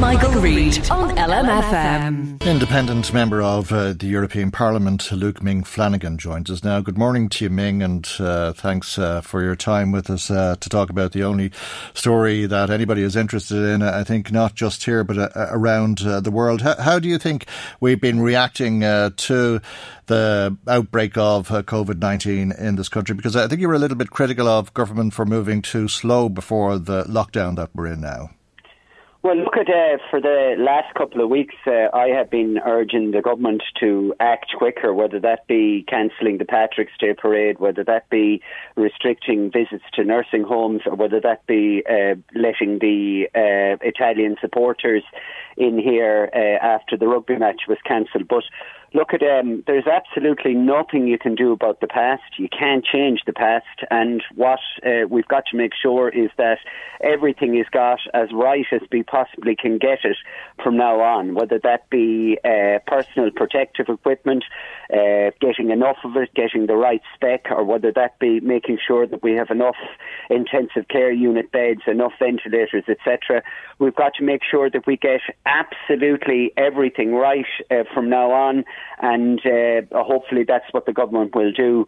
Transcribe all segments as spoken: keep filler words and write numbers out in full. Michael, Michael Reid on L M F M. Independent member of uh, the European Parliament, Luke Ming Flanagan, joins us now. Good morning to you, Ming, and uh, thanks uh, for your time with us uh, to talk about the only story that anybody is interested in, I think, not just here but uh, around uh, the world. How, how do you think we've been reacting uh, to the outbreak of uh, COVID nineteen in this country? Because I think you were a little bit critical of government for moving too slow before the lockdown that we're in now. Well, look at uh, for the last couple of weeks, uh, I have been urging the government to act quicker, whether that be cancelling the Patrick's Day parade, whether that be restricting visits to nursing homes, or whether that be uh, letting the uh, Italian supporters in here uh, after the rugby match was cancelled. But look at um, there's absolutely nothing you can do about the past. You can't change the past, and what uh, we've got to make sure is that everything is got as right as we possibly can get it from now on, whether that be uh, personal protective equipment, uh, getting enough of it, getting the right spec, or whether that be making sure that we have enough intensive care unit beds, enough ventilators, et cetera. We've got to make sure that we get absolutely everything right uh, from now on. And uh, hopefully that's what the government will do.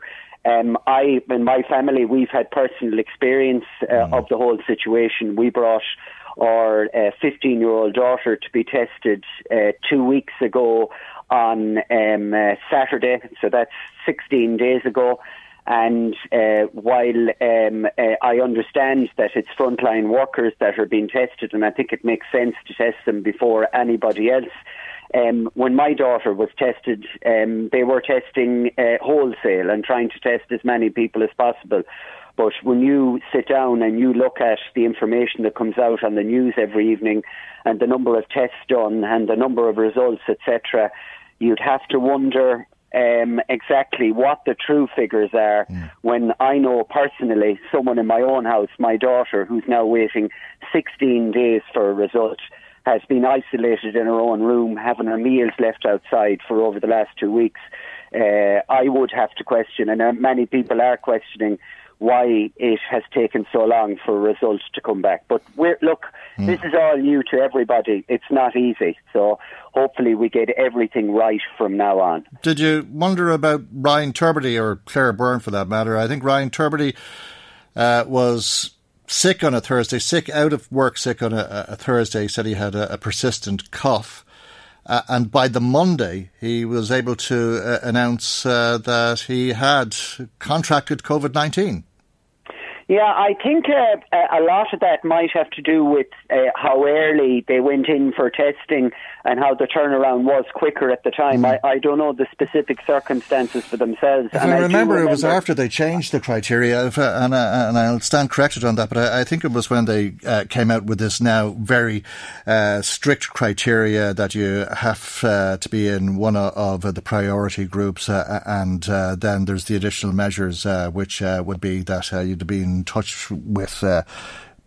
Um, I and my family, we've had personal experience uh, mm. of the whole situation. We brought our fifteen-year-old daughter to be tested uh, two weeks ago on um, uh, Saturday. So that's sixteen days ago. And uh, while um, uh, I understand that it's frontline workers that are being tested, and I think it makes sense to test them before anybody else, Um, when my daughter was tested, um, they were testing uh, wholesale and trying to test as many people as possible. But when you sit down and you look at the information that comes out on the news every evening and the number of tests done and the number of results, et cetera, you'd have to wonder um, exactly what the true figures are. Yeah. When I know personally someone in my own house, my daughter, who's now waiting sixteen days for a result, has been isolated in her own room, having her meals left outside for over the last two weeks. Uh, I would have to question, and many people are questioning, why it has taken so long for results to come back. But we're, look, mm. this is all new to everybody. It's not easy. So hopefully we get everything right from now on. Did you wonder about Ryan Turbiddy, or Claire Byrne for that matter? I think Ryan Turbiddy uh, was... sick on a Thursday, sick out of work, sick on a, a Thursday. He said he had a, a persistent cough. Uh, and by the Monday, he was able to uh, announce uh, that he had contracted COVID nineteen. Yeah, I think uh, a lot of that might have to do with uh, how early they went in for testing and how the turnaround was quicker at the time. Mm. I, I don't know the specific circumstances for themselves. If and I, I remember, remember, it was after they changed the criteria, if, uh, and, uh, and I'll stand corrected on that, but I, I think it was when they uh, came out with this now very uh, strict criteria that you have uh, to be in one of uh, the priority groups, uh, and uh, then there's the additional measures, uh, which uh, would be that uh, you'd be in in touch with uh,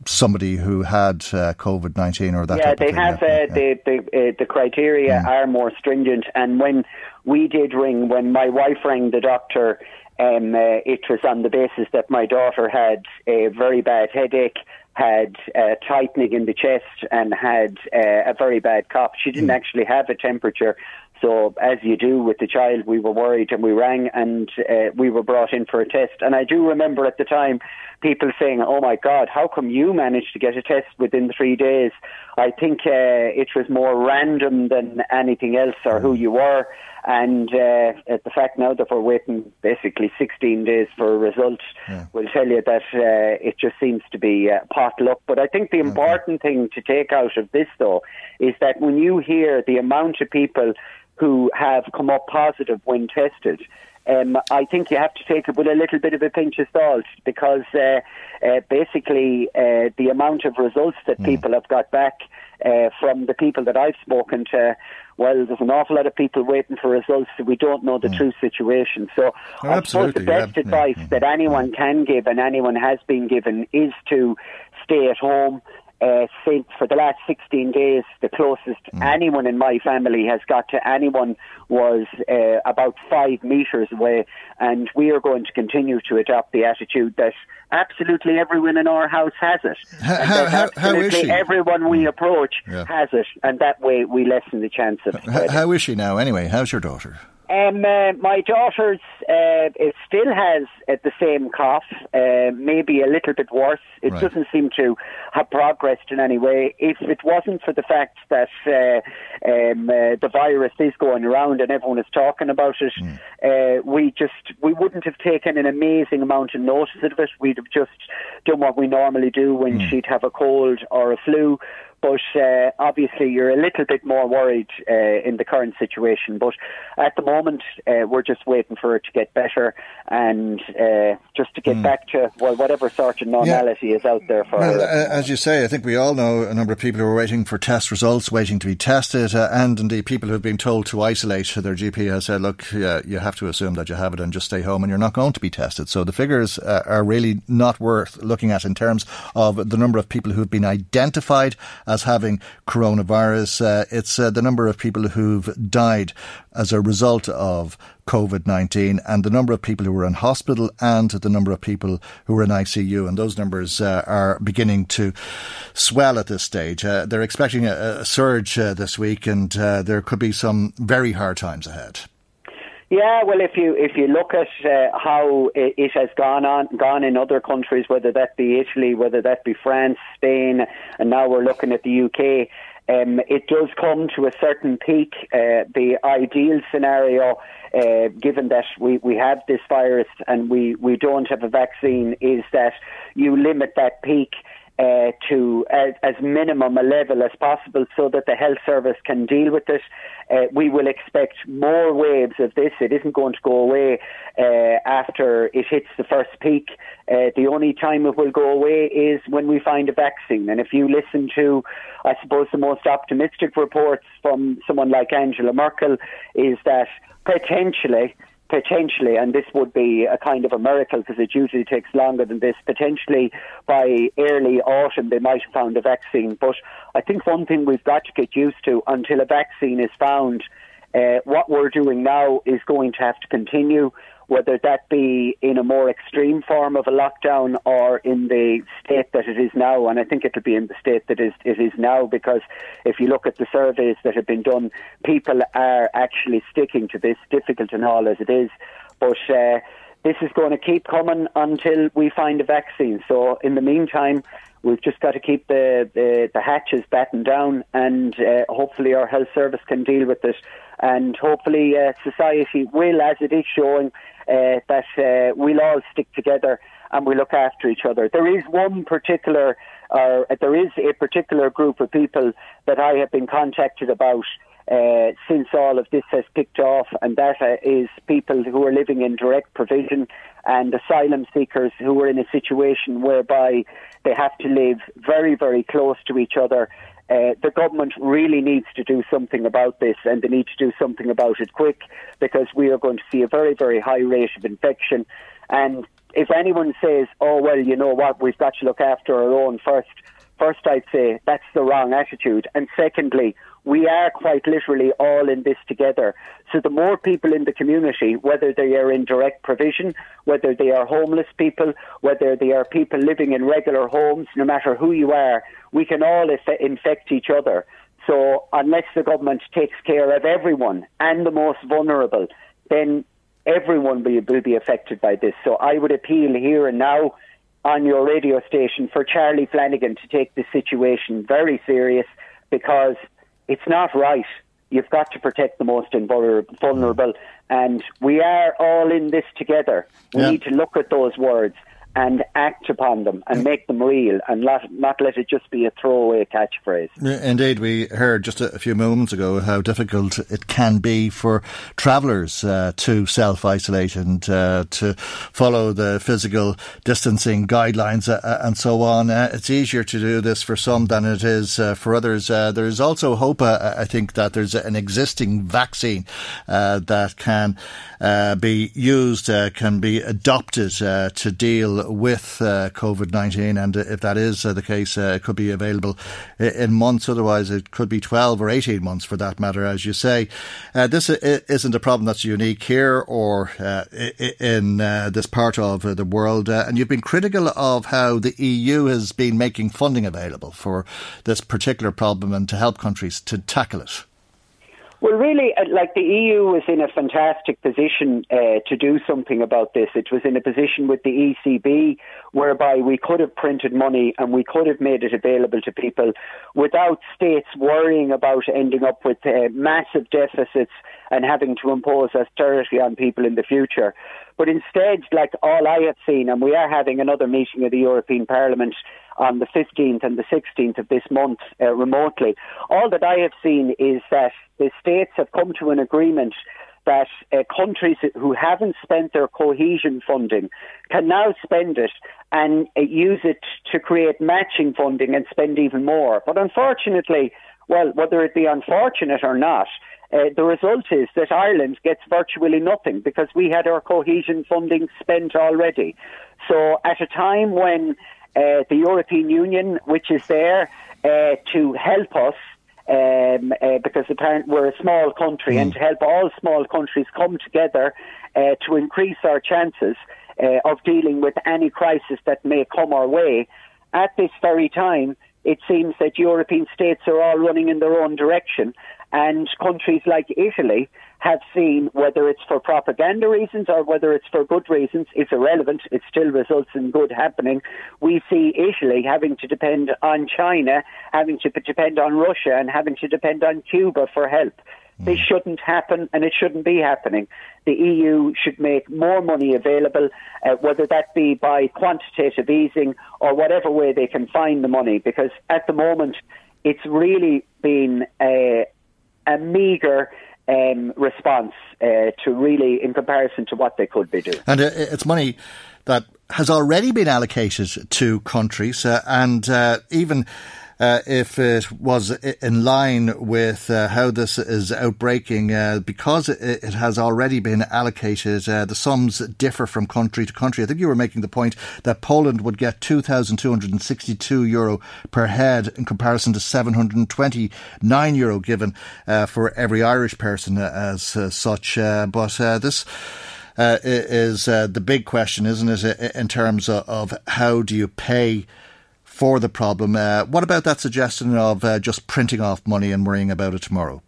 somebody who had uh, COVID nineteen or that yeah, type of thing. Have, yeah, uh, they have the, the, uh, the criteria mm. are more stringent. And when we did ring, when my wife rang the doctor, um, uh, it was on the basis that my daughter had a very bad headache, had uh, tightening in the chest, and had uh, a very bad cough. She didn't mm. actually have a temperature. So as you do with the child, we were worried and we rang and uh, we were brought in for a test. And I do remember at the time people saying, oh my God, how come you managed to get a test within three days? I think uh, it was more random than anything else or who you were. And uh, the fact now that we're waiting basically sixteen days for a result yeah. will tell you that uh, it just seems to be uh, potluck. But I think the important okay. thing to take out of this, though, is that when you hear the amount of people who have come up positive when tested, Um, I think you have to take it with a little bit of a pinch of salt because uh, uh, basically uh, the amount of results that mm. people have got back uh, from the people that I've spoken to, well, there's an awful lot of people waiting for results that we don't know the mm. true situation. So oh, I suppose the best yeah. advice yeah. that anyone yeah. can give and anyone has been given is to stay at home. Uh, since for the last sixteen days, the closest mm. anyone in my family has got to anyone was uh, about five metres away, and we are going to continue to adopt the attitude that absolutely everyone in our house has it. How, how, how, how is she? Everyone we approach yeah. has it, and that way we lessen the chance of spreading. How is she now, anyway? How's your daughter? Um, uh, my daughter's uh, it still has uh, the same cough, uh, maybe a little bit worse. It right. doesn't seem to have progressed in any way. If it wasn't for the fact that uh, um, uh, the virus is going around and everyone is talking about it, mm. uh, we just we wouldn't have taken an amazing amount of notice of it. We'd have just done what we normally do when mm. she'd have a cold or a flu. But uh, obviously you're a little bit more worried uh, in the current situation. But at the moment, uh, we're just waiting for it to get better and uh, just to get mm. back to well, whatever sort of normality yeah. is out there for well, us. As you say, I think we all know a number of people who are waiting for test results, waiting to be tested, uh, and indeed people who have been told to isolate. Their G P has said, look, yeah, you have to assume that you have it and just stay home and you're not going to be tested. So the figures uh, are really not worth looking at in terms of the number of people who have been identified as having coronavirus. Uh, it's uh, the number of people who've died as a result of covid nineteen and the number of people who were in hospital and the number of people who were in I C U. And those numbers uh, are beginning to swell at this stage. Uh, they're expecting a, a surge uh, this week, and uh, there could be some very hard times ahead. Yeah, well, if you if you look at uh, how it has gone on gone in other countries, whether that be Italy, whether that be France, Spain, and now we're looking at the U K, um, it does come to a certain peak. Uh, the ideal scenario, uh, given that we, we have this virus and we, we don't have a vaccine, is that you limit that peak Uh, to uh, as minimum a level as possible so that the health service can deal with it. Uh, we will expect more waves of this. It isn't going to go away uh, after it hits the first peak. Uh, the only time it will go away is when we find a vaccine. And if you listen to, I suppose, the most optimistic reports from someone like Angela Merkel is that potentially... Potentially, and this would be a kind of a miracle because it usually takes longer than this, potentially by early autumn they might have found a vaccine. But I think one thing we've got to get used to, until a vaccine is found, uh, what we're doing now is going to have to continue, whether that be in a more extreme form of a lockdown or in the state that it is now. And I think it'll be in the state that is, it is now, because if you look at the surveys that have been done, people are actually sticking to this, difficult and all as it is. But uh, this is going to keep coming until we find a vaccine. So in the meantime, we've just got to keep the, the, the hatches battened down, and uh, hopefully our health service can deal with it. And hopefully uh, society will, as it is showing, uh, that uh, we'll all stick together and we look after each other. There is one particular, uh, there is a particular group of people that I have been contacted about Uh, since all of this has kicked off, and that uh, is people who are living in direct provision and asylum seekers who are in a situation whereby they have to live very, very close to each other. Uh, the government really needs to do something about this, and they need to do something about it quick, because we are going to see a very, very high rate of infection. And if anyone says, oh, well, you know what, we've got to look after our own first, first I'd say that's the wrong attitude. And secondly, we are quite literally all in this together. So the more people in the community, whether they are in direct provision, whether they are homeless people, whether they are people living in regular homes, no matter who you are, we can all infect each other. So unless the government takes care of everyone and the most vulnerable, then everyone will be affected by this. So I would appeal here and now on your radio station for Charlie Flanagan to take this situation very serious, because it's not right. You've got to protect the most vulnerable. And we are all in this together. We yeah. need to look at those words and act upon them and make them real, and not, not let it just be a throwaway catchphrase. Indeed, we heard just a few moments ago how difficult it can be for travellers uh, to self-isolate and uh, to follow the physical distancing guidelines uh, and so on. Uh, it's easier to do this for some than it is uh, for others. Uh, there is also hope, uh, I think, that there's an existing vaccine uh, that can uh, be used, uh, can be adopted uh, to deal with uh, COVID nineteen, and if that is uh, the case, uh, it could be available in months. Otherwise, it could be twelve or eighteen months for that matter, as you say. Uh, this isn't a problem that's unique here or uh, in uh, this part of the world, uh, and you've been critical of how the E U has been making funding available for this particular problem and to help countries to tackle it. Well, really, like the E U was in a fantastic position uh, to do something about this. It was in a position with the E C B whereby we could have printed money and we could have made it available to people without states worrying about ending up with uh, massive deficits and having to impose austerity on people in the future. But instead, like all I have seen, and we are having another meeting of the European Parliament on the fifteenth and the sixteenth of this month uh, remotely, all that I have seen is that the states have come to an agreement that uh, countries who haven't spent their cohesion funding can now spend it and uh, use it to create matching funding and spend even more. But unfortunately, well, whether it be unfortunate or not, uh, the result is that Ireland gets virtually nothing because we had our cohesion funding spent already. So at a time when uh, the European Union, which is there uh, to help us, Um, uh, because apparently we're a small country mm. and to help all small countries come together uh, to increase our chances uh, of dealing with any crisis that may come our way. At this very time, it seems that European states are all running in their own direction, and countries like Italy have seen, whether it's for propaganda reasons or whether it's for good reasons, it's irrelevant, it still results in good happening. We see Italy having to depend on China, having to depend on Russia, and having to depend on Cuba for help. Mm. This shouldn't happen, and it shouldn't be happening. The E U should make more money available, uh, whether that be by quantitative easing or whatever way they can find the money, because at the moment it's really been a, a meagre Um, response uh, to really in comparison to what they could be doing. And uh, it's money that has already been allocated to countries uh, and uh, even Uh, if it was in line with uh, how this is outbreaking, uh, because it, it has already been allocated, uh, the sums differ from country to country. I think you were making the point that Poland would get two thousand two hundred sixty-two euro per head in comparison to seven hundred twenty-nine euro given uh, for every Irish person as uh, such. Uh, but uh, this... Uh, is uh, the big question, isn't it, in terms of, of how do you pay for the problem. Uh, what about that suggestion of uh, just printing off money and worrying about it tomorrow?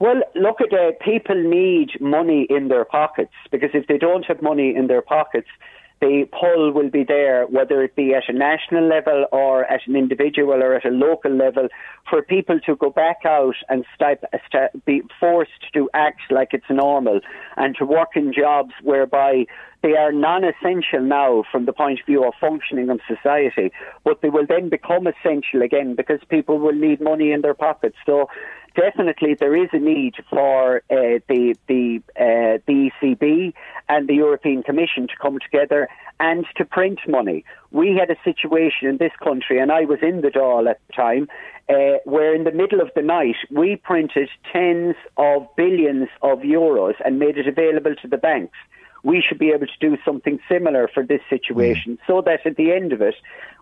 Well, look, at uh, people need money in their pockets, because if they don't have money in their pockets, the pull will be there, whether it be at a national level or at an individual or at a local level, for people to go back out and st- st- be forced to act like it's normal and to work in jobs whereby they are non-essential now from the point of view of functioning of society, but they will then become essential again because people will need money in their pockets. So definitely there is a need for uh, the the, uh, the E C B and the European Commission to come together and to print money. We had a situation in this country, and I was in the Dáil at the time, uh, where in the middle of the night we printed tens of billions of euros and made it available to the banks. We should be able to do something similar for this situation so that at the end of it,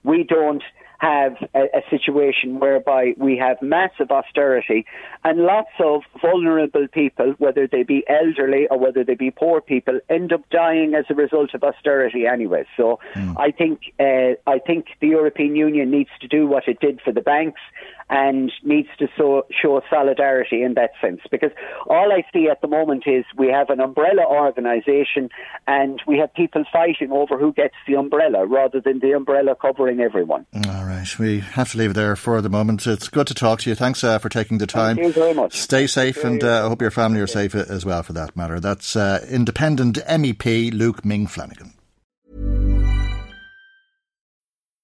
we don't have a, a situation whereby we have massive austerity and lots of vulnerable people, whether they be elderly or whether they be poor people, end up dying as a result of austerity anyway. So mm. I think uh, I think the European Union needs to do what it did for the banks and needs to so, show solidarity in that sense, because all I see at the moment is we have an umbrella organisation and we have people fighting over who gets the umbrella rather than the umbrella covering everyone. All right. Right, we have to leave it there for the moment. It's good to talk to you. Thanks uh, for taking the time. Thank you very much. Stay safe, Thank and uh, I hope your family are safe as well, for that matter. That's uh, Independent M E P Luke Ming Flanagan.